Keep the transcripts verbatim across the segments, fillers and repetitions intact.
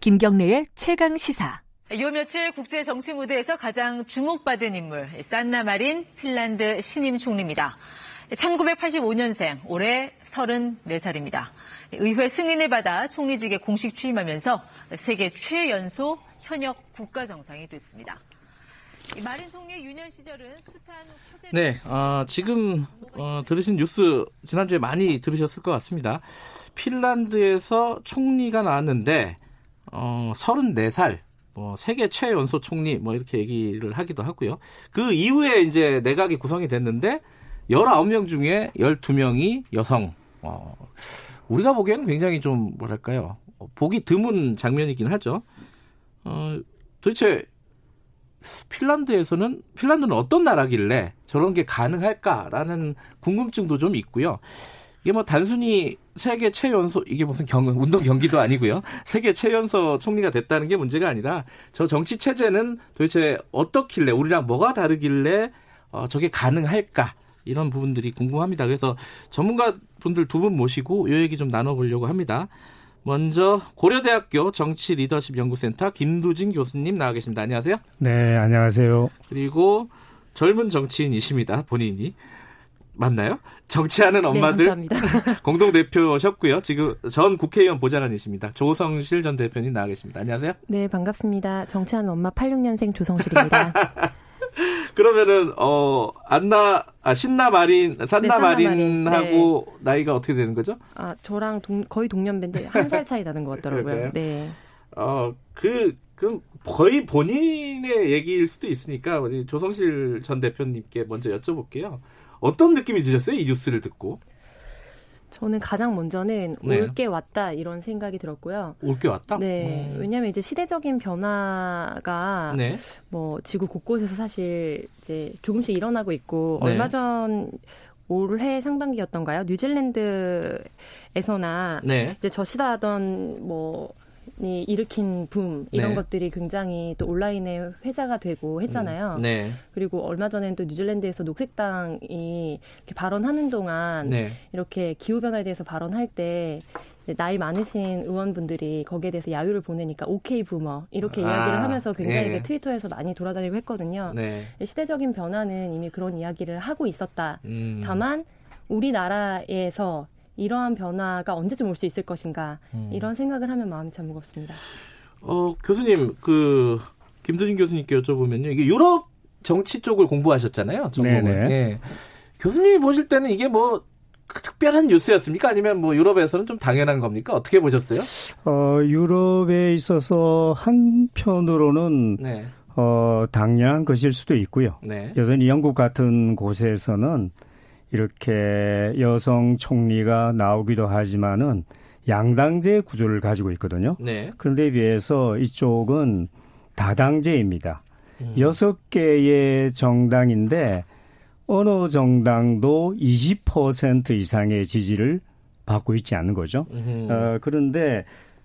김경래의 최강 시사. 요 며칠 국제 정치 무대에서 가장 주목받은 인물, 산나 마린 핀란드 신임 총리입니다. 천구백팔십오년생, 올해 서른네 살입니다. 의회 승인을 받아 총리직에 공식 취임하면서 세계 최연소 현역 국가정상이 됐습니다. 마린 총리의 유년 시절은 숱한 호재를... 네, 어, 지금 어, 들으신 뉴스 지난주에 많이 들으셨을 것 같습니다. 핀란드에서 총리가 나왔는데 어, 서른네 살, 뭐, 세계 최연소 총리, 뭐, 이렇게 얘기를 하기도 하고요. 그 이후에 이제 내각이 구성이 됐는데, 열아홉 명 중에 열두 명이 여성. 어, 우리가 보기에는 굉장히 좀, 뭐랄까요. 보기 드문 장면이긴 하죠. 어, 도대체, 핀란드에서는, 핀란드는 어떤 나라길래 저런 게 가능할까라는 궁금증도 좀 있고요. 이게 뭐 단순히 세계 최연소, 이게 무슨 경, 운동 경기도 아니고요. 세계 최연소 총리가 됐다는 게 문제가 아니라 저 정치 체제는 도대체 어떻길래, 우리랑 뭐가 다르길래 어, 저게 가능할까? 이런 부분들이 궁금합니다. 그래서 전문가분들 두 분 모시고 이 얘기 좀 나눠보려고 합니다. 먼저 고려대학교 정치 리더십 연구센터 김두진 교수님 나와 계십니다. 안녕하세요. 네, 안녕하세요. 그리고 젊은 정치인이십니다. 본인이. 맞나요? 정치하는 엄마들 네, 공동대표셨고요. 지금 전 국회의원 보좌관이십니다. 조성실 전 대표님 나와 계십니다. 안녕하세요. 네, 반갑습니다. 정치하는 엄마 팔십육년생 조성실입니다. 그러면은 어 안나 아 신나 마린 산나 네, 마린하고 네. 나이가 어떻게 되는 거죠? 아 저랑 동, 거의 동년배인데 한 살 차이 나는 것 같더라고요. 네. 어 그 그럼 거의 본인의 얘기일 수도 있으니까 조성실 전 대표님께 먼저 여쭤볼게요. 어떤 느낌이 드셨어요? 이 뉴스를 듣고. 저는 가장 먼저는 네. 올게 왔다 이런 생각이 들었고요. 올게 왔다? 네. 음. 왜냐하면 이제 시대적인 변화가 네. 뭐 지구 곳곳에서 사실 이제 조금씩 일어나고 있고 네. 얼마 전 올해 상반기였던가요? 뉴질랜드에서나 네. 이제 저시다 하던 뭐 일으킨 붐 이런 네. 것들이 굉장히 또 온라인에 회자가 되고 했잖아요. 네. 그리고 얼마 전에는 또 뉴질랜드에서 녹색당이 이렇게 발언하는 동안 네. 이렇게 기후변화에 대해서 발언할 때 나이 많으신 의원분들이 거기에 대해서 야유를 보내니까 오케이 부머 이렇게 아, 이야기를 하면서 굉장히 네. 트위터에서 많이 돌아다니고 했거든요. 네. 시대적인 변화는 이미 그런 이야기를 하고 있었다. 음. 다만 우리나라에서 이러한 변화가 언제쯤 올 수 있을 것인가 음. 이런 생각을 하면 마음이 참 무겁습니다. 어 교수님 그 김두진 교수님께 여쭤보면요, 이게 유럽 정치 쪽을 공부하셨잖아요. 전공을. 네. 교수님이 보실 때는 이게 뭐 특별한 뉴스였습니까? 아니면 뭐 유럽에서는 좀 당연한 겁니까? 어떻게 보셨어요? 어 유럽에 있어서 한편으로는 네. 어 당연한 것일 수도 있고요. 네. 여전히 영국 같은 곳에서는. 이렇게 여성 총리가 나오기도 하지만은 양당제 구조를 가지고 있거든요. 네. 그런데 비해서 이쪽은 다당제입니다. 음. 여섯 개의 정당인데 어느 정당도 이십 퍼센트 이상의 지지를 받고 있지 않는 거죠. 음. 어, 그런데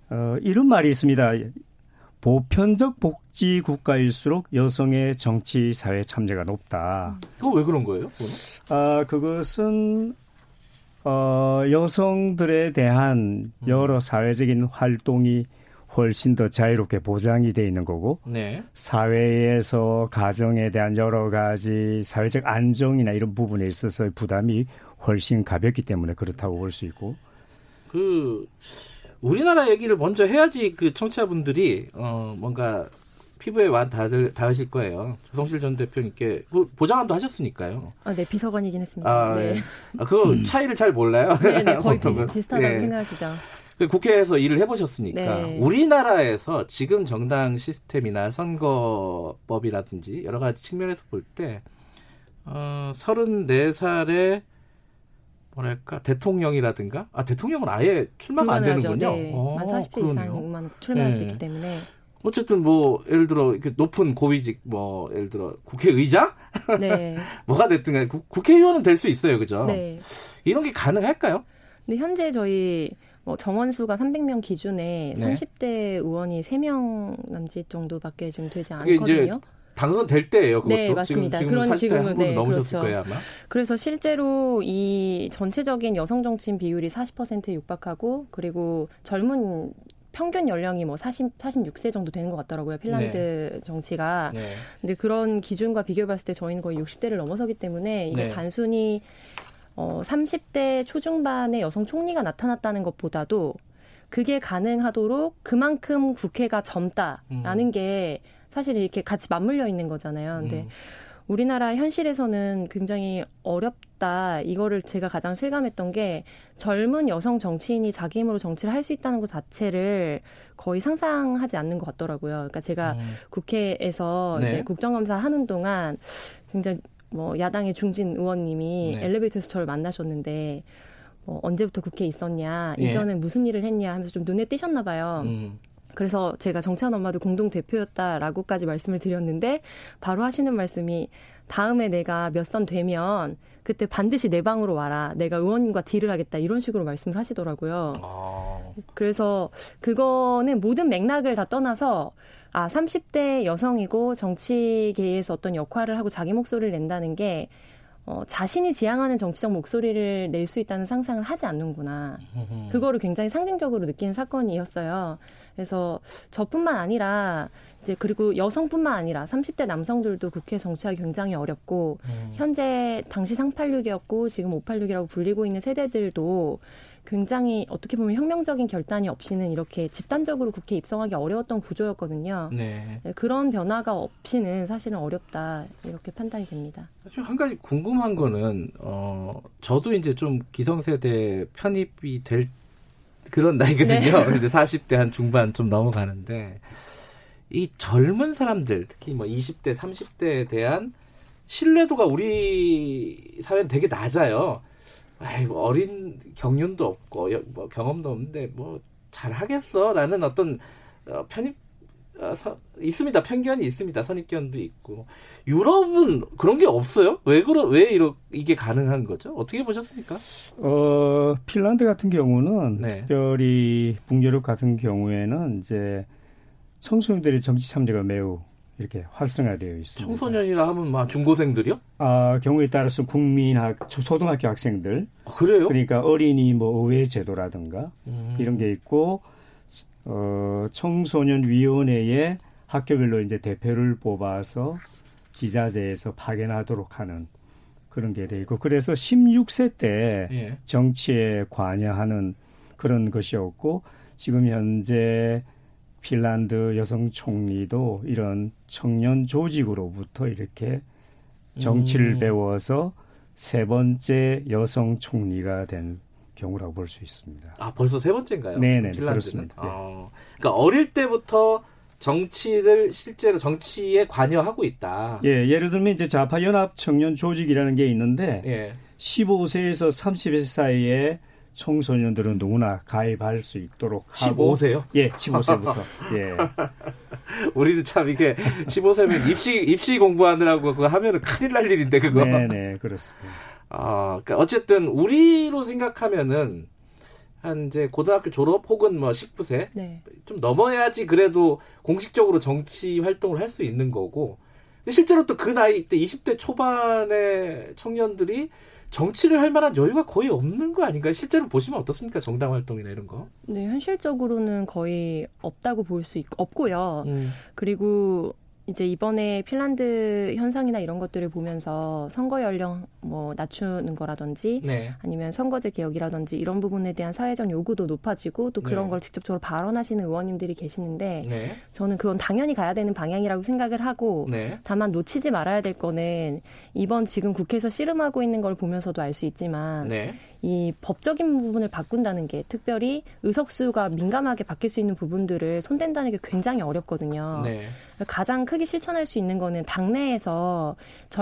어, 이런 말이 있습니다. 보편적 복지 국가일수록 여성의 정치 사회 참여가 높다. 그거 왜 그런 거예요? 그건? 아 그것은 어, 여성들에 대한 여러 사회적인 활동이 훨씬 더 자유롭게 보장이 돼 있는 거고, 네. 사회에서 가정에 대한 여러 가지 사회적 안정이나 이런 부분에 있어서의 부담이 훨씬 가볍기 때문에 그렇다고 볼 수 있고. 그. 우리나라 얘기를 먼저 해야지 그 청취자분들이 어 뭔가 피부에 완 다들 닿으실 거예요. 조성실 전 대표님께 보좌관도 하셨으니까요. 아, 네 비서관이긴 했습니다. 아, 네. 아, 그 차이를 잘 몰라요. 네, 네 거의 비슷하다고 네. 생각하시죠. 국회에서 일을 해보셨으니까 네. 우리나라에서 지금 정당 시스템이나 선거법이라든지 여러 가지 측면에서 볼 때 어, 서른네 살에 뭐랄까 대통령이라든가 아 대통령은 아예 출마가 불가능하죠. 안 되는군요. 네. 어, 만 사십 세 이상만 출마할 네. 수 있기 때문에 어쨌든 뭐 예를 들어 이렇게 높은 고위직 뭐 예를 들어 국회의장 네. 뭐가 됐든 국, 국회의원은 될 수 있어요, 그죠? 네. 이런 게 가능할까요? 근데 현재 저희 뭐 정원수가 삼백 명 기준에 네. 삼십 대 의원이 세 명 남짓 정도밖에 지금 되지 않거든요. 당선될 때예요. 그것도 네, 맞습니다. 지금, 지금 그런 지금은 네, 넘으셨을 그렇죠. 거예요, 아마. 그래서 실제로 이 전체적인 여성 정치인 비율이 사십 퍼센트에 육박하고 그리고 젊은 평균 연령이 뭐 사십, 사십육 세 정도 되는 것 같더라고요. 핀란드 네. 정치가. 네. 근데 그런 기준과 비교해 봤을 때 저희는 거의 육십 대를 넘어서기 때문에 이게 네. 단순히 어, 삼십 대 초중반의 여성 총리가 나타났다는 것보다도 그게 가능하도록 그만큼 국회가 젊다라는 음. 게 사실 이렇게 같이 맞물려 있는 거잖아요. 근데 음. 우리나라 현실에서는 굉장히 어렵다. 이거를 제가 가장 실감했던 게 젊은 여성 정치인이 자기 힘으로 정치를 할 수 있다는 것 자체를 거의 상상하지 않는 것 같더라고요. 그러니까 제가 음. 국회에서 네. 이제 국정감사 하는 동안 굉장히 뭐 야당의 중진 의원님이 네. 엘리베이터에서 저를 만나셨는데 뭐 언제부터 국회에 있었냐, 예. 이전에 무슨 일을 했냐 하면서 좀 눈에 띄셨나 봐요. 음. 그래서 제가 정치하는 엄마들 공동대표였다라고까지 말씀을 드렸는데 바로 하시는 말씀이 다음에 내가 몇 선 되면 그때 반드시 내 방으로 와라. 내가 의원님과 딜을 하겠다. 이런 식으로 말씀을 하시더라고요. 아. 그래서 그거는 모든 맥락을 다 떠나서 아, 삼십 대 여성이고 정치계에서 어떤 역할을 하고 자기 목소리를 낸다는 게 어, 자신이 지향하는 정치적 목소리를 낼 수 있다는 상상을 하지 않는구나. 그거를 굉장히 상징적으로 느끼는 사건이었어요. 그래서 저뿐만 아니라 이제 그리고 여성뿐만 아니라 삼십 대 남성들도 국회 정치하기 굉장히 어렵고 음. 현재 당시 상팔육이었고 지금 오팔육이라고 불리고 있는 세대들도 굉장히 어떻게 보면 혁명적인 결단이 없이는 이렇게 집단적으로 국회에 입성하기 어려웠던 구조였거든요. 네. 그런 변화가 없이는 사실은 어렵다 이렇게 판단이 됩니다. 사실 한 가지 궁금한 거는 어, 저도 이제 좀 기성세대에 편입이 될 그런 나이거든요. 네. 이제 사십 대 한 중반 좀 넘어가는데 이 젊은 사람들 특히 뭐 이십 대, 삼십 대에 대한 신뢰도가 우리 사회는 되게 낮아요. 아이, 어린 경륜도 없고 뭐 경험도 없는데 뭐 잘하겠어라는 어떤 어, 편입 어, 서, 있습니다. 편견이 있습니다. 선입견도 있고 유럽은 그런 게 없어요. 왜 그러 왜 이러 이게 가능한 거죠? 어떻게 보셨습니까? 어 핀란드 같은 경우는 네. 특별히 북유럽 같은 경우에는 이제 청소년들의 정치 참여가 매우 이렇게 활성화되어 있습니다. 청소년이라 하면 막 중고생들이요? 아 경우에 따라서 국민학 소등학교 학생들. 아, 그래요? 그러니까 어린이 뭐 의회 제도라든가 음. 이런 게 있고 어, 청소년 위원회에 학교별로 이제 대표를 뽑아서 지자체에서 파견하도록 하는 그런 게 돼 있고 그래서 십육 세 때 예. 정치에 관여하는 그런 것이었고 지금 현재 핀란드 여성 총리도 이런 청년 조직으로부터 이렇게 정치를 음. 배워서 세 번째 여성 총리가 된 경우라고 볼 수 있습니다. 아 벌써 세 번째인가요? 네네 그렇습니다. 아, 그러니까 어릴 때부터 정치를 실제로 정치에 관여하고 있다. 예 예를 들면 이제 좌파 연합 청년 조직이라는 게 있는데 예. 십오 세에서 삼십 세 사이에 청소년들은 누구나 가입할 수 있도록 하고 십오 세요? 예, 십오 세부터. 예. 우리도 참 이게 십오 세면 입시 입시 공부하느라고 그거 하면은 큰일 날 일인데 그거. 네, 네, 그렇습니다. 아, 그러니까 어쨌든 우리로 생각하면은 한 이제 고등학교 졸업 혹은 뭐 십구 세 네. 좀 넘어야지 그래도 공식적으로 정치 활동을 할 수 있는 거고. 근데 실제로 또 그 나이 때 이십 대 초반의 청년들이 정치를 할 만한 여유가 거의 없는 거 아닌가요? 실제로 보시면 어떻습니까? 정당 활동이나 이런 거? 네, 현실적으로는 거의 없다고 볼 수 있고 없고요. 음. 그리고 이제 이번에 핀란드 현상이나 이런 것들을 보면서 선거 연령 뭐 낮추는 거라든지 네. 아니면 선거제 개혁이라든지 이런 부분에 대한 사회적 요구도 높아지고 또 그런 네. 걸 직접적으로 발언하시는 의원님들이 계시는데 네. 저는 그건 당연히 가야 되는 방향이라고 생각을 하고 네. 다만 놓치지 말아야 될 거는 이번 지금 국회에서 씨름하고 있는 걸 보면서도 알 수 있지만 네. 이 법적인 부분을 바꾼다는 게 특별히 의석수가 민감하게 바뀔 수 있는 부분들을 손댄다는 게 굉장히 어렵거든요. 네. 가장 크게 실천할 수 있는 거는 당내에서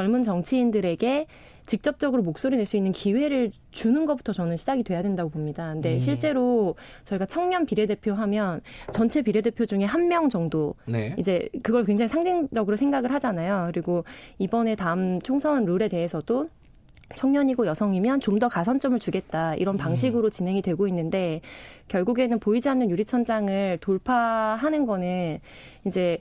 젊은 정치인들에게 직접적으로 목소리 낼 수 있는 기회를 주는 것부터 저는 시작이 돼야 된다고 봅니다. 근데 음. 실제로 저희가 청년 비례대표 하면 전체 비례대표 중에 한 명 정도 네. 이제 그걸 굉장히 상징적으로 생각을 하잖아요. 그리고 이번에 다음 총선 룰에 대해서도 청년이고 여성이면 좀 더 가산점을 주겠다 이런 방식으로 음. 진행이 되고 있는데 결국에는 보이지 않는 유리천장을 돌파하는 거는 이제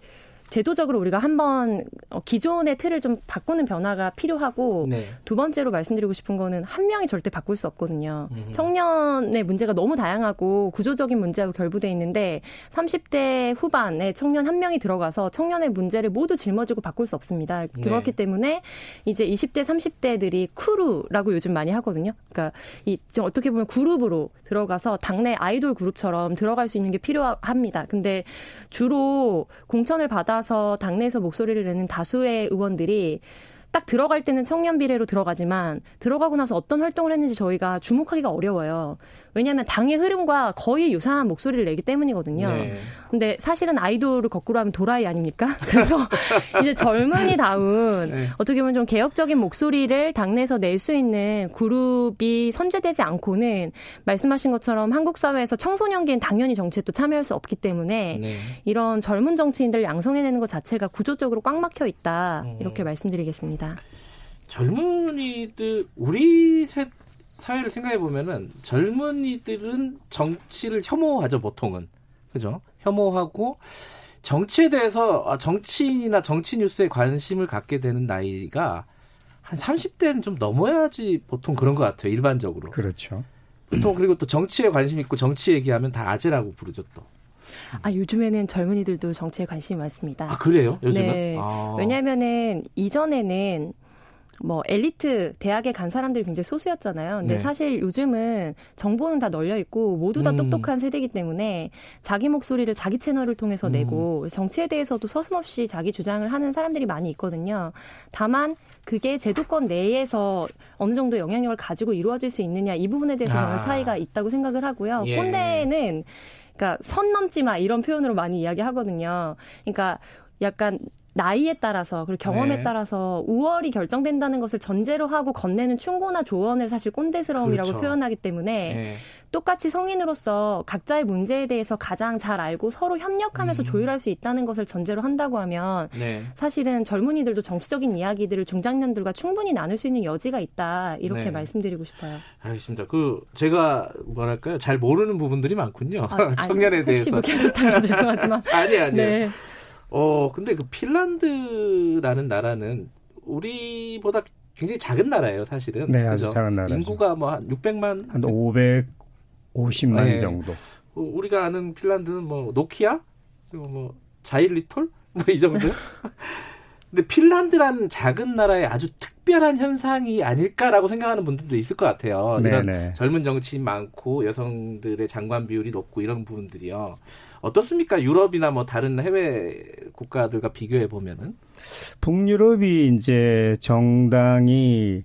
제도적으로 우리가 한번 기존의 틀을 좀 바꾸는 변화가 필요하고 네. 두 번째로 말씀드리고 싶은 거는 한 명이 절대 바꿀 수 없거든요. 음. 청년의 문제가 너무 다양하고 구조적인 문제하고 결부돼 있는데 삼십 대 후반에 청년 한 명이 들어가서 청년의 문제를 모두 짊어지고 바꿀 수 없습니다. 네. 그렇기 때문에 이제 이십 대, 삼십 대들이 크루라고 요즘 많이 하거든요. 그러니까 이 지금 어떻게 보면 그룹으로 들어가서 당내 아이돌 그룹처럼 들어갈 수 있는 게 필요합니다. 근데 주로 공천을 받아 당내에서 목소리를 내는 다수의 의원들이 딱 들어갈 때는 청년 비례로 들어가지만 들어가고 나서 어떤 활동을 했는지 저희가 주목하기가 어려워요. 왜냐하면 당의 흐름과 거의 유사한 목소리를 내기 때문이거든요. 네. 근데 사실은 아이돌을 거꾸로 하면 도라이 아닙니까? 그래서 이제 젊은이다운 네. 어떻게 보면 좀 개혁적인 목소리를 당내에서 낼 수 있는 그룹이 선제되지 않고는 말씀하신 것처럼 한국 사회에서 청소년기엔 당연히 정치에 또 참여할 수 없기 때문에 네. 이런 젊은 정치인들 양성해내는 것 자체가 구조적으로 꽉 막혀 있다. 이렇게 음. 말씀드리겠습니다. 젊은이들 우리 세 사회를 생각해 보면은 젊은이들은 정치를 혐오하죠, 보통은. 그죠? 혐오하고 정치에 대해서 정치인이나 정치 뉴스에 관심을 갖게 되는 나이가 한 삼십 대는 좀 넘어야지 보통 그런 것 같아요, 일반적으로. 그렇죠. 보통 그리고 또 정치에 관심 있고 정치 얘기하면 다 아재라고 부르죠, 또. 아, 요즘에는 젊은이들도 정치에 관심이 많습니다. 아, 그래요? 요즘은? 네. 아. 왜냐면은 이전에는 뭐 엘리트 대학에 간 사람들이 굉장히 소수였잖아요. 근데 네. 사실 요즘은 정보는 다 널려 있고 모두 다 음. 똑똑한 세대이기 때문에 자기 목소리를 자기 채널을 통해서 음. 내고 정치에 대해서도 서슴없이 자기 주장을 하는 사람들이 많이 있거든요. 다만 그게 제도권 내에서 어느 정도 영향력을 가지고 이루어질 수 있느냐 이 부분에 대해서 저는 아. 차이가 있다고 생각을 하고요. 예. 꼰대는 그러니까 선 넘지 마 이런 표현으로 많이 이야기하거든요. 그러니까 약간 나이에 따라서 그리고 경험에 네. 따라서 우월이 결정된다는 것을 전제로 하고 건네는 충고나 조언을 사실 꼰대스러움이라고 그렇죠. 표현하기 때문에 네. 똑같이 성인으로서 각자의 문제에 대해서 가장 잘 알고 서로 협력하면서 음. 조율할 수 있다는 것을 전제로 한다고 하면 네. 사실은 젊은이들도 정치적인 이야기들을 중장년들과 충분히 나눌 수 있는 여지가 있다. 이렇게 네. 말씀드리고 싶어요. 알겠습니다. 그 제가 뭐랄까요? 잘 모르는 부분들이 많군요. 아, 청년에 아니, 대해서. 혹시 묵혀졌다면 죄송하지만. 아니, 아니요. 네. 어, 근데 그 핀란드라는 나라는 우리보다 굉장히 작은 나라예요, 사실은. 네, 아주 그죠? 작은 나라죠. 인구가 뭐 한 육백만? 한 오백오십만 네. 정도. 어, 우리가 아는 핀란드는 뭐 노키아? 그리고 뭐 자일리톨? 뭐 이 정도? 근데 핀란드라는 작은 나라의 아주 특별한 현상이 아닐까라고 생각하는 분들도 있을 것 같아요. 이런 네네. 젊은 정치인 많고 여성들의 장관 비율이 높고 이런 부분들이요. 어떻습니까? 유럽이나 뭐 다른 해외 국가들과 비교해 보면은 북유럽이 이제 정당이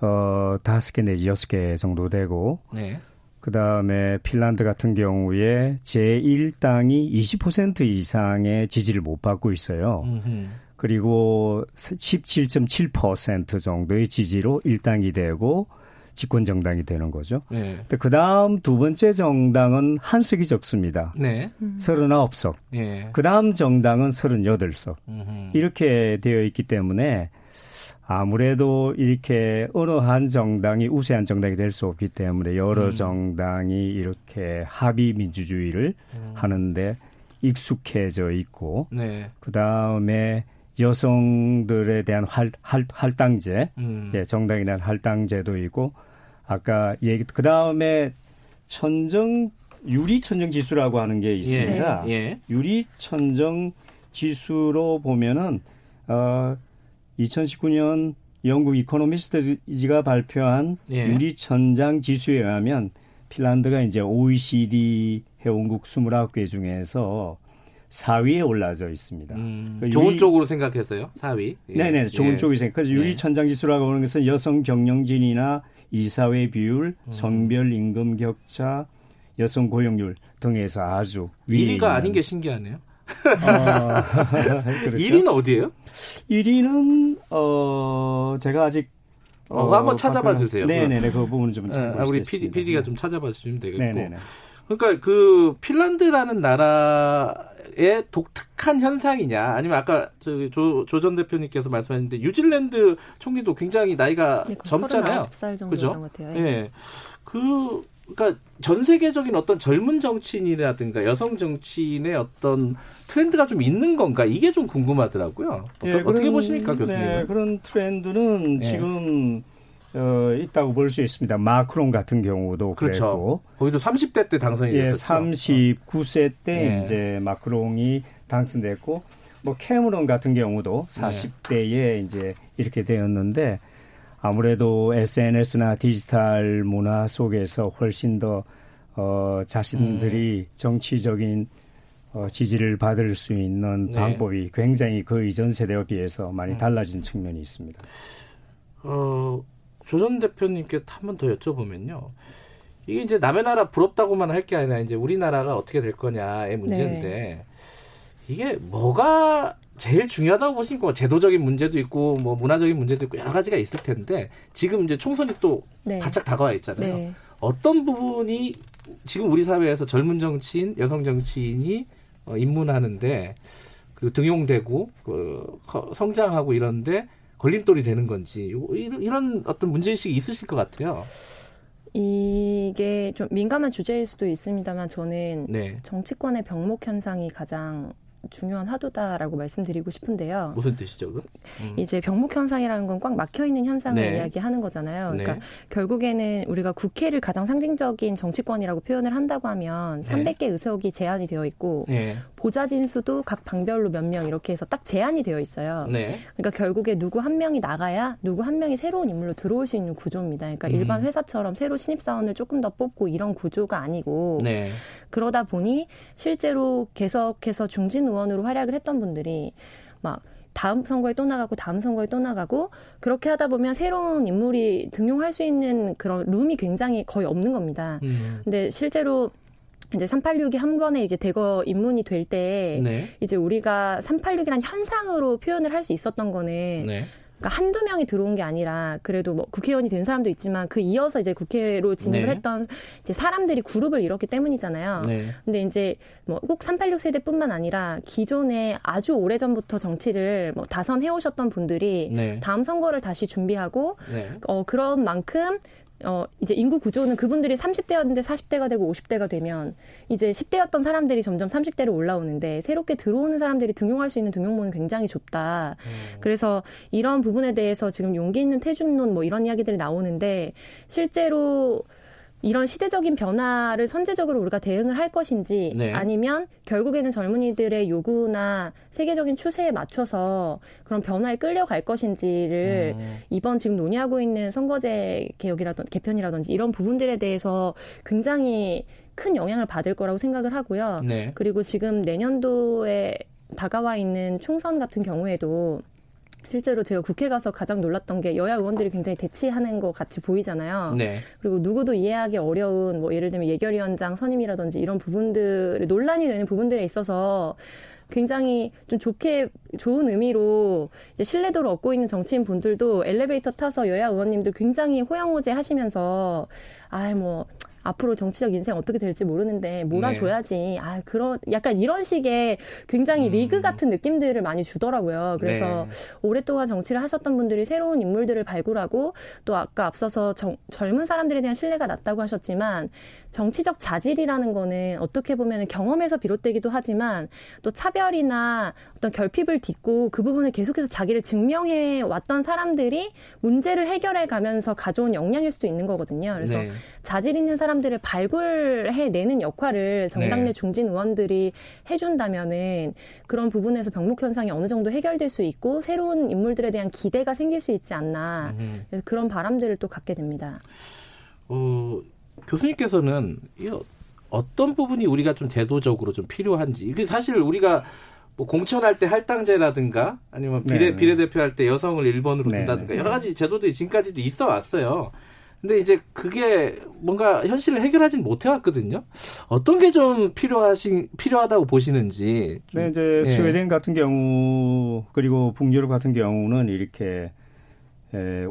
어 다섯 개 내지 여섯 개 정도 되고 네. 그다음에 핀란드 같은 경우에 제일 당이 이십 퍼센트 이상의 지지를 못 받고 있어요. 음흠. 그리고 십칠 점 칠 퍼센트 정도의 지지로 일 당이 되고 집권 정당이 되는 거죠. 네. 그다음 두 번째 정당은 한 석이 적습니다. 네. 음. 삼십구 석. 네. 그다음 정당은 삼십팔 석. 음흠. 이렇게 되어 있기 때문에 아무래도 이렇게 어느 한 정당이 우세한 정당이 될 수 없기 때문에 여러 음. 정당이 이렇게 합의 민주주의를 음. 하는데 익숙해져 있고 네. 그다음에 여성들에 대한 할, 할, 할당제, 음. 예, 정당에 대한 할당제도 있고, 아까 얘기, 그 다음에 천정, 유리천정 지수라고 하는 게 있습니다. 예, 예. 유리천정 지수로 보면은, 어, 이천십구 년 영국 이코노미스트지가 발표한 예. 유리천장 지수에 의하면 핀란드가 이제 오이시디 회원국 이십구 개 중에서 사 위에 올라져 있습니다. 음, 그러니까 좋은 유리, 쪽으로 생각해서요? 사 위? 예. 네네. 좋은 예. 쪽이 생각해서 유리천장지수라고 하는 것은 여성 경영진이나 이사회 비율, 음. 성별 임금 격차, 여성 고용률 등에서 아주 일 위가 아닌 게 신기하네요. 어, 그렇죠? 일 위는 어디예요? 일 위는 어, 제가 아직 어, 어, 한번 찾아봐 주세요. 네네네. 그 부분은 좀 찾아봐 주세요. 아, 우리 피디, 피디가 좀 찾아봐 주시면 되겠고. 네네네. 그러니까 그 핀란드라는 나라의 독특한 현상이냐, 아니면 아까 조 전 대표님께서 말씀하셨는데 뉴질랜드 총리도 굉장히 나이가 네, 젊잖아요. 서른아홉 살 정도였던 것 같아요. 예. 네. 그 그러니까 전 세계적인 어떤 젊은 정치인이라든가 여성 정치인의 어떤 트렌드가 좀 있는 건가, 이게 좀 궁금하더라고요. 어떠, 네, 그런, 어떻게 보십니까 교수님은? 네, 그런 트렌드는 네. 지금 어, 있다고 볼 수 있습니다. 마크롱 같은 경우도 그렇죠. 그랬고. 거기도 삼십 대 때 당선이 예, 됐었죠. 삼십구 세 때 예. 이제 마크롱이 당선됐고, 뭐 캐머런 같은 경우도 사십 대에 예. 이제 이렇게 되었는데, 아무래도 에스엔에스나 디지털 문화 속에서 훨씬 더 어, 자신들이 음. 정치적인 어, 지지를 받을 수 있는 네. 방법이 굉장히 그 이전 세대와 비해서 많이 달라진 음. 측면이 있습니다. 어, 조 전 대표님께 한 번 더 여쭤보면요. 이게 이제 남의 나라 부럽다고만 할 게 아니라 이제 우리나라가 어떻게 될 거냐의 문제인데 네. 이게 뭐가 제일 중요하다고 보시니까 제도적인 문제도 있고 뭐 문화적인 문제도 있고 여러 가지가 있을 텐데 지금 이제 총선이 또 네. 바짝 다가와 있잖아요. 네. 어떤 부분이 지금 우리 사회에서 젊은 정치인, 여성 정치인이 입문하는데 그 등용되고 그 성장하고 이런데 걸림돌이 되는 건지 이런 어떤 문제의식이 있으실 것 같아요. 이게 좀 민감한 주제일 수도 있습니다만 저는 네. 정치권의 병목 현상이 가장 중요한 화두다라고 말씀드리고 싶은데요. 무슨 뜻이죠? 음. 이제 병목 현상이라는 건 꽉 막혀있는 현상을 네. 이야기하는 거잖아요. 그러니까 네. 결국에는 우리가 국회를 가장 상징적인 정치권이라고 표현을 한다고 하면 네. 삼백 개 의석이 제한이 되어 있고 네. 보좌진 수도 각 방별로 몇 명 이렇게 해서 딱 제한이 되어 있어요. 네. 그러니까 결국에 누구 한 명이 나가야 누구 한 명이 새로운 인물로 들어올 수 있는 구조입니다. 그러니까 음. 일반 회사처럼 새로 신입사원을 조금 더 뽑고 이런 구조가 아니고 네. 그러다 보니 실제로 계속해서 중진 의원으로 활약을 했던 분들이 막 다음 선거에 또 나가고 다음 선거에 또 나가고 그렇게 하다 보면 새로운 인물이 등용할 수 있는 그런 룸이 굉장히 거의 없는 겁니다. 음. 근데 실제로 이제 삼팔육이 한 번에 이게 대거 입문이 될 때 네. 이제 우리가 삼팔육이란 현상으로 표현을 할 수 있었던 거는 네. 그러니까 한두 명이 들어온 게 아니라 그래도 뭐 국회의원이 된 사람도 있지만 그 이어서 이제 국회로 진입을 네. 했던 이제 사람들이 그룹을 이뤘기 때문이잖아요. 네. 근데 이제 뭐 꼭 삼팔육 세대뿐만 아니라 기존에 아주 오래전부터 정치를 뭐 다선해 오셨던 분들이 네. 다음 선거를 다시 준비하고 네. 어 그런 만큼 어, 이제 인구 구조는 그분들이 삼십 대였는데 사십 대가 되고 오십 대가 되면 이제 십 대였던 사람들이 점점 삼십 대로 올라오는데 새롭게 들어오는 사람들이 등용할 수 있는 등용문은 굉장히 좁다. 음. 그래서 이런 부분에 대해서 지금 용기 있는 태준론 뭐 이런 이야기들이 나오는데 실제로 이런 시대적인 변화를 선제적으로 우리가 대응을 할 것인지 네. 아니면 결국에는 젊은이들의 요구나 세계적인 추세에 맞춰서 그런 변화에 끌려갈 것인지를 음. 이번 지금 논의하고 있는 선거제 개혁이라든지 개편이라든지 이런 부분들에 대해서 굉장히 큰 영향을 받을 거라고 생각을 하고요. 네. 그리고 지금 내년도에 다가와 있는 총선 같은 경우에도 실제로 제가 국회 가서 가장 놀랐던 게 여야 의원들이 굉장히 대치하는 거 같이 보이잖아요. 네. 그리고 누구도 이해하기 어려운 뭐 예를 들면 예결위원장 선임이라든지 이런 부분들 논란이 되는 부분들에 있어서 굉장히 좀 좋게 좋은 의미로 이제 신뢰도를 얻고 있는 정치인 분들도 엘리베이터 타서 여야 의원님들 굉장히 호영호재 하시면서 아 뭐. 앞으로 정치적 인생 어떻게 될지 모르는데 몰아줘야지. 네. 아, 그런 약간 이런 식의 굉장히 음. 리그 같은 느낌들을 많이 주더라고요. 그래서 네. 오랫동안 정치를 하셨던 분들이 새로운 인물들을 발굴하고 또 아까 앞서서 정, 젊은 사람들에 대한 신뢰가 낮다고 하셨지만 정치적 자질이라는 거는 어떻게 보면 경험에서 비롯되기도 하지만 또 차별이나 어떤 결핍을 딛고 그 부분을 계속해서 자기를 증명해 왔던 사람들이 문제를 해결해 가면서 가져온 역량일 수도 있는 거거든요. 그래서 네. 자질 있는 사람 사람들을 발굴해내는 역할을 정당 내 중진 의원들이 해준다면은 그런 부분에서 병목 현상이 어느 정도 해결될 수 있고 새로운 인물들에 대한 기대가 생길 수 있지 않나 그래서 그런 바람들을 또 갖게 됩니다. 어, 교수님께서는 어떤 부분이 우리가 좀 제도적으로 좀 필요한지 이게 사실 우리가 뭐 공천할 때 할당제라든가 아니면 비례 비례대표할 때 여성을 일 번으로 둔다든가 여러 가지 제도들이 지금까지도 있어 왔어요. 근데 이제 그게 뭔가 현실을 해결하진 못해왔거든요. 어떤 게 좀 필요하신 필요하다고 보시는지. 네, 이제 네. 스웨덴 같은 경우 그리고 북유럽 같은 경우는 이렇게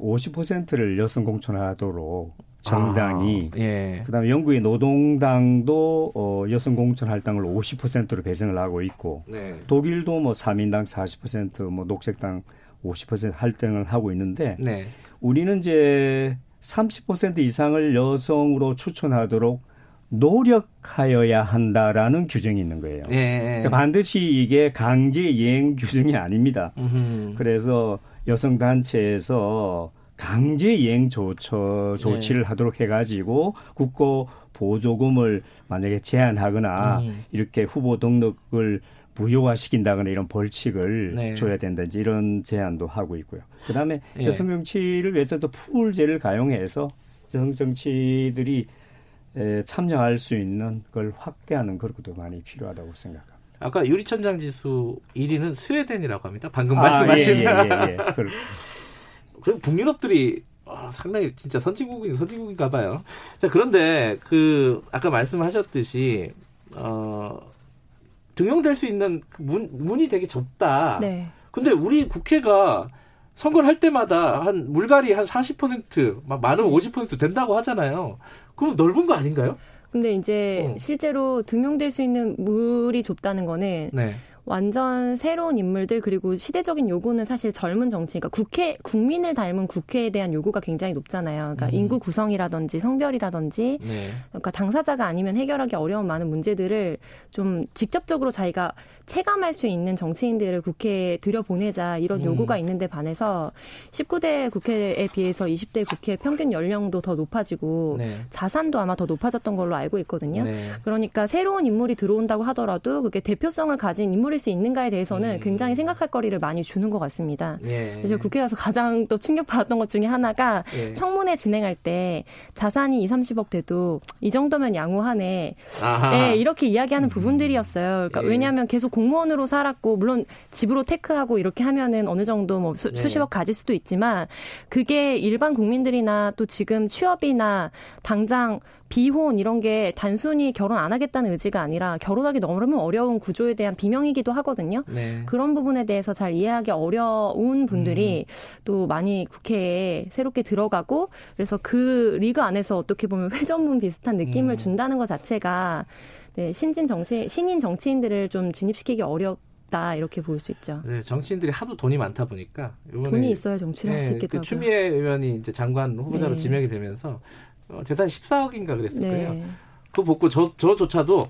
오십 퍼센트를 여성 공천하도록 정당이. 아, 예. 그다음에 영국의 노동당도 어, 여성 공천 할당을 오십 퍼센트로 배정을 하고 있고, 네. 독일도 뭐 사민당 사십 퍼센트, 뭐 녹색당 오십 퍼센트 할당을 하고 있는데, 네. 우리는 이제 삼십 퍼센트 이상을 여성으로 추천하도록 노력하여야 한다라는 규정이 있는 거예요. 예. 그러니까 반드시 이게 강제 이행 규정이 아닙니다. 음흠. 그래서 여성 단체에서 강제 이행 조처, 조치를 네. 하도록 해가지고 국고 보조금을 만약에 제한하거나 음. 이렇게 후보 등록을 무효화시킨다거나 이런 벌칙을 네. 줘야 된다든지 이런 제안도 하고 있고요. 그다음에 네. 여성 정치를 위해서도 풀제를 가용해서 여성 정치들이 참여할 수 있는 걸 확대하는 그런 것도 많이 필요하다고 생각합니다. 아까 유리천장 지수 일 위는 스웨덴이라고 합니다. 방금 아, 말씀하신. 예, 예, 예, 예. 그럼 북유럽들이 아, 상당히 진짜 선진국인 선진국인가 봐요. 자, 그런데 그 아까 말씀하셨듯이 어, 등용될 수 있는 문, 문이 되게 좁다. 네. 근데 우리 국회가 선거를 할 때마다 한 물갈이 한 사십 퍼센트, 막 많으면 오십 퍼센트 된다고 하잖아요. 그럼 넓은 거 아닌가요? 근데 이제 어. 실제로 등용될 수 있는 물이 좁다는 거는 네. 완전 새로운 인물들 그리고 시대적인 요구는 사실 젊은 정치, 그러니까 국회, 국민을 닮은 국회에 대한 요구가 굉장히 높잖아요. 그러니까 음. 인구 구성이라든지 성별이라든지 네. 그러니까 당사자가 아니면 해결하기 어려운 많은 문제들을 좀 직접적으로 자기가 체감할 수 있는 정치인들을 국회에 들여보내자 이런 음. 요구가 있는데 반해서 십구 대 국회에 비해서 이십 대 국회 평균 연령도 더 높아지고 네. 자산도 아마 더 높아졌던 걸로 알고 있거든요. 네. 그러니까 새로운 인물이 들어온다고 하더라도 그게 대표성을 가진 인물 수 있는가에 대해서는 굉장히 생각할 거리를 많이 주는 것 같습니다. 예. 그래서 국회 가서 가장 또 충격받았던 것 중에 하나가 예. 청문회 진행할 때 자산이 이삼십억 돼도 이 정도면 양호하네. 네, 이렇게 이야기하는 부분들이었어요. 그러니까 예. 왜냐하면 계속 공무원으로 살았고 물론 집으로 테크하고 이렇게 하면은 어느 정도 뭐 수, 수십억 가질 수도 있지만 그게 일반 국민들이나 또 지금 취업이나 당장 비혼 이런 게 단순히 결혼 안 하겠다는 의지가 아니라 결혼하기 너무 어려운 구조에 대한 비명이기도 하거든요. 네. 그런 부분에 대해서 잘 이해하기 어려운 분들이 음. 또 많이 국회에 새롭게 들어가고 그래서 그 리그 안에서 어떻게 보면 회전문 비슷한 느낌을 음. 준다는 것 자체가 네, 신진 정치, 신인 정치인들을 좀 진입시키기 어렵다 이렇게 볼 수 있죠. 네, 정치인들이 하도 돈이 많다 보니까 이번에 돈이 있어야 정치를 네, 할 수 있기도 하고. 추미애 의원이 이제 장관 후보자로 네. 지명이 되면서 재산 십사억인가 그랬을 네. 거예요. 그거 보고 저, 저조차도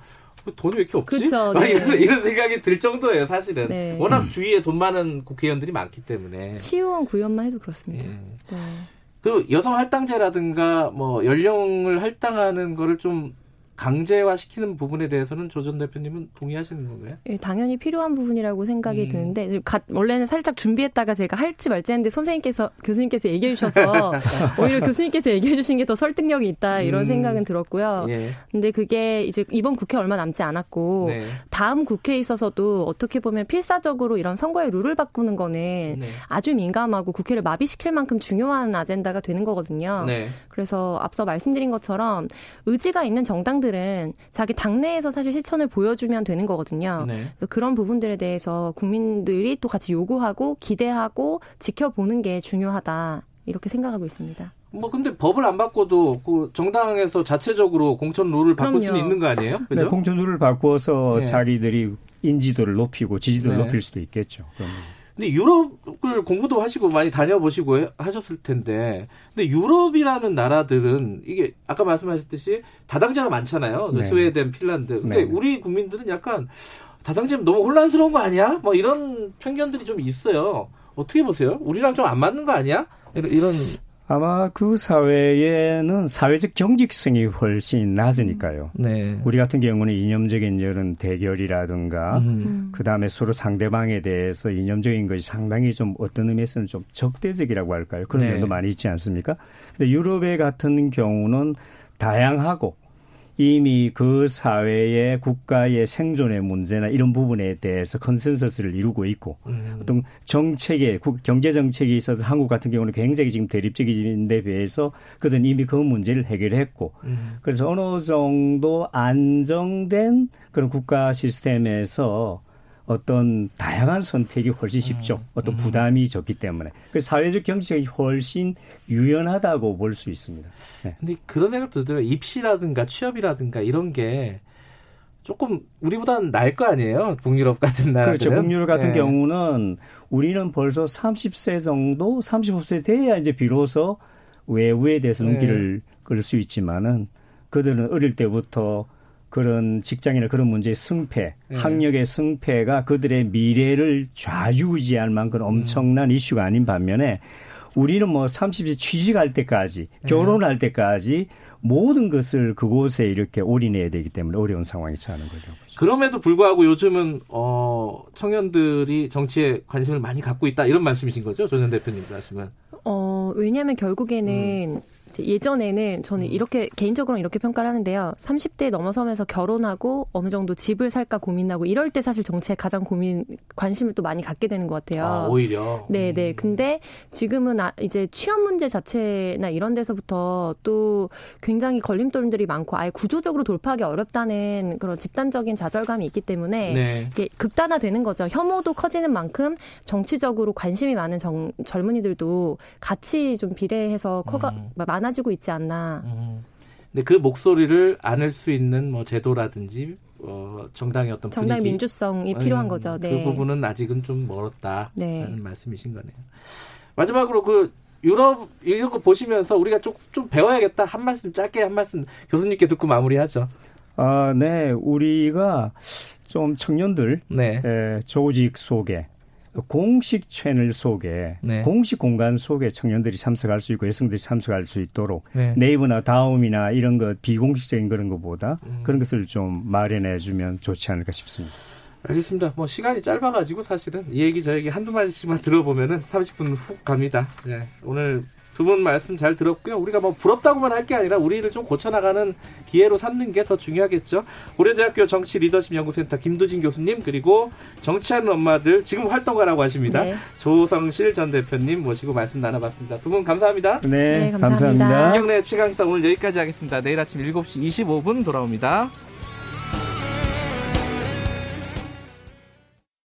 돈이 왜 이렇게 없지? 그렇죠, 네. 이런, 이런 생각이 들 정도예요. 사실은. 네. 워낙 주위에 돈 많은 국회의원들이 많기 때문에. 시의원 구의원만 해도 그렇습니다. 네. 네. 그리고 여성 할당제라든가 뭐 연령을 할당하는 거를 좀 강제화시키는 부분에 대해서는 조 전 대표님은 동의하시는 건가요? 예, 당연히 필요한 부분이라고 생각이 음. 드는데 가, 원래는 살짝 준비했다가 제가 할지 말지 했는데 선생님께서 교수님께서 얘기해 주셔서 오히려 교수님께서 얘기해 주신 게 더 설득력이 있다 이런 음. 생각은 들었고요. 예. 근데 그게 이제 이번 국회 얼마 남지 않았고 네. 다음 국회에 있어서도 어떻게 보면 필사적으로 이런 선거의 룰을 바꾸는 거는 네. 아주 민감하고 국회를 마비시킬 만큼 중요한 아젠다가 되는 거거든요. 네. 그래서 앞서 말씀드린 것처럼 의지가 있는 정당들 자기 당내에서 사실 실천을 보여주면 되는 거거든요. 네. 그런 부분들에 대해서 국민들이 또 같이 요구하고 기대하고 지켜보는 게 중요하다 이렇게 생각하고 있습니다. 뭐 근데 법을 안 바꿔도 그 정당에서 자체적으로 공천 룰을 바꿀 그럼요. 수는 있는 거 아니에요? 그죠? 네, 공천 룰을 바꿔서 네. 자기들이 인지도를 높이고 지지도를 네. 높일 수도 있겠죠. 그러면. 근데 유럽을 공부도 하시고 많이 다녀보시고 해, 하셨을 텐데, 근데 유럽이라는 나라들은 이게 아까 말씀하셨듯이 다당제가 많잖아요. 네. 스웨덴, 핀란드. 근데 네. 우리 국민들은 약간 다당제면 너무 혼란스러운 거 아니야? 뭐 이런 편견들이 좀 있어요. 어떻게 보세요? 우리랑 좀 안 맞는 거 아니야? 이런. 아마 그 사회에는 사회적 경직성이 훨씬 낮으니까요. 네. 우리 같은 경우는 이념적인 이런 대결이라든가 음. 그다음에 서로 상대방에 대해서 이념적인 것이 상당히 좀 어떤 의미에서는 좀 적대적이라고 할까요? 그런 네. 면도 많이 있지 않습니까? 근데 유럽의 같은 경우는 다양하고 이미 그 사회의 국가의 생존의 문제나 이런 부분에 대해서 컨센서스를 이루고 있고 음. 어떤 정책에 경제 정책에 있어서 한국 같은 경우는 굉장히 지금 대립적인 데 비해서 그들은 이미 그 문제를 해결했고 음. 그래서 어느 정도 안정된 그런 국가 시스템에서 어떤 다양한 선택이 훨씬 쉽죠. 음. 어떤 부담이 음. 적기 때문에. 그래서 사회적 경쟁이 훨씬 유연하다고 볼 수 있습니다. 네. 근데 그런 생각도 들어요. 입시라든가 취업이라든가 이런 게 조금 우리보다는 나을 거 아니에요? 북유럽 같은 나라들은. 그렇죠. 북유럽 같은 네. 경우는 우리는 벌써 삼십 세 정도, 삼십오 세 돼야 이제 비로소 외부에 대해서는 네. 길을 끌 수 있지만은 그들은 어릴 때부터 그런 직장이나 그런 문제의 승패, 네. 학력의 승패가 그들의 미래를 좌지우지할 만큼 엄청난 음. 이슈가 아닌 반면에 우리는 뭐 삼십 세 취직할 때까지, 결혼할 네. 때까지 모든 것을 그곳에 이렇게 올인해야 되기 때문에 어려운 상황이 처하는 거죠. 그럼에도 불구하고 요즘은 어, 청년들이 정치에 관심을 많이 갖고 있다 이런 말씀이신 거죠? 조 전 대표님 말씀은. 어, 왜냐하면 결국에는 음. 예전에는 저는 이렇게 개인적으로는 이렇게 평가를 하는데요. 삼십 대 넘어서면서 결혼하고 어느 정도 집을 살까 고민하고 이럴 때 사실 정치에 가장 고민 관심을 또 많이 갖게 되는 것 같아요. 아, 오히려. 네, 네. 근데 지금은 이제 취업 문제 자체나 이런 데서부터 또 굉장히 걸림돌들이 많고 아예 구조적으로 돌파하기 어렵다는 그런 집단적인 좌절감이 있기 때문에 네. 이게 극단화되는 거죠. 혐오도 커지는 만큼 정치적으로 관심이 많은 정, 젊은이들도 같이 좀 비례해서 커가 음. 많아지고 있지 않나. 음. 근데 그 목소리를 안을 수 있는 뭐 제도라든지 어, 정당의 어떤 정당 분위기. 민주성이 필요한 음, 거죠. 네. 그 부분은 아직은 좀 멀었다라는 네. 말씀이신 거네요. 마지막으로 그 유럽 이런 거 보시면서 우리가 좀, 좀 배워야겠다 한 말씀 짧게 한 말씀 교수님께 듣고 마무리하죠. 아, 네, 우리가 좀 청년들 네. 에, 조직 속에. 공식 채널 속에 네. 공식 공간 속에 청년들이 참석할 수 있고 여성들이 참석할 수 있도록 네. 네이버나 다음이나 이런 것 비공식적인 그런 것보다 음. 그런 것을 좀 마련해 주면 좋지 않을까 싶습니다. 알겠습니다. 뭐 시간이 짧아가지고 사실은 이 얘기 저 얘기 한두 마디씩만 들어보면은 삼십 분 훅 갑니다. 네. 오늘 두 분 말씀 잘 들었고요. 우리가 뭐 부럽다고만 할 게 아니라 우리를 좀 고쳐나가는 기회로 삼는 게 더 중요하겠죠. 고려대학교 정치 리더십 연구센터 김두진 교수님 그리고 정치하는 엄마들 지금 활동가라고 하십니다. 네. 조성실 전 대표님 모시고 말씀 나눠봤습니다. 두 분 감사합니다. 네, 네 감사합니다. 김경래의 최강 시사 오늘 여기까지 하겠습니다. 내일 아침 일곱 시 이십오 분 돌아옵니다.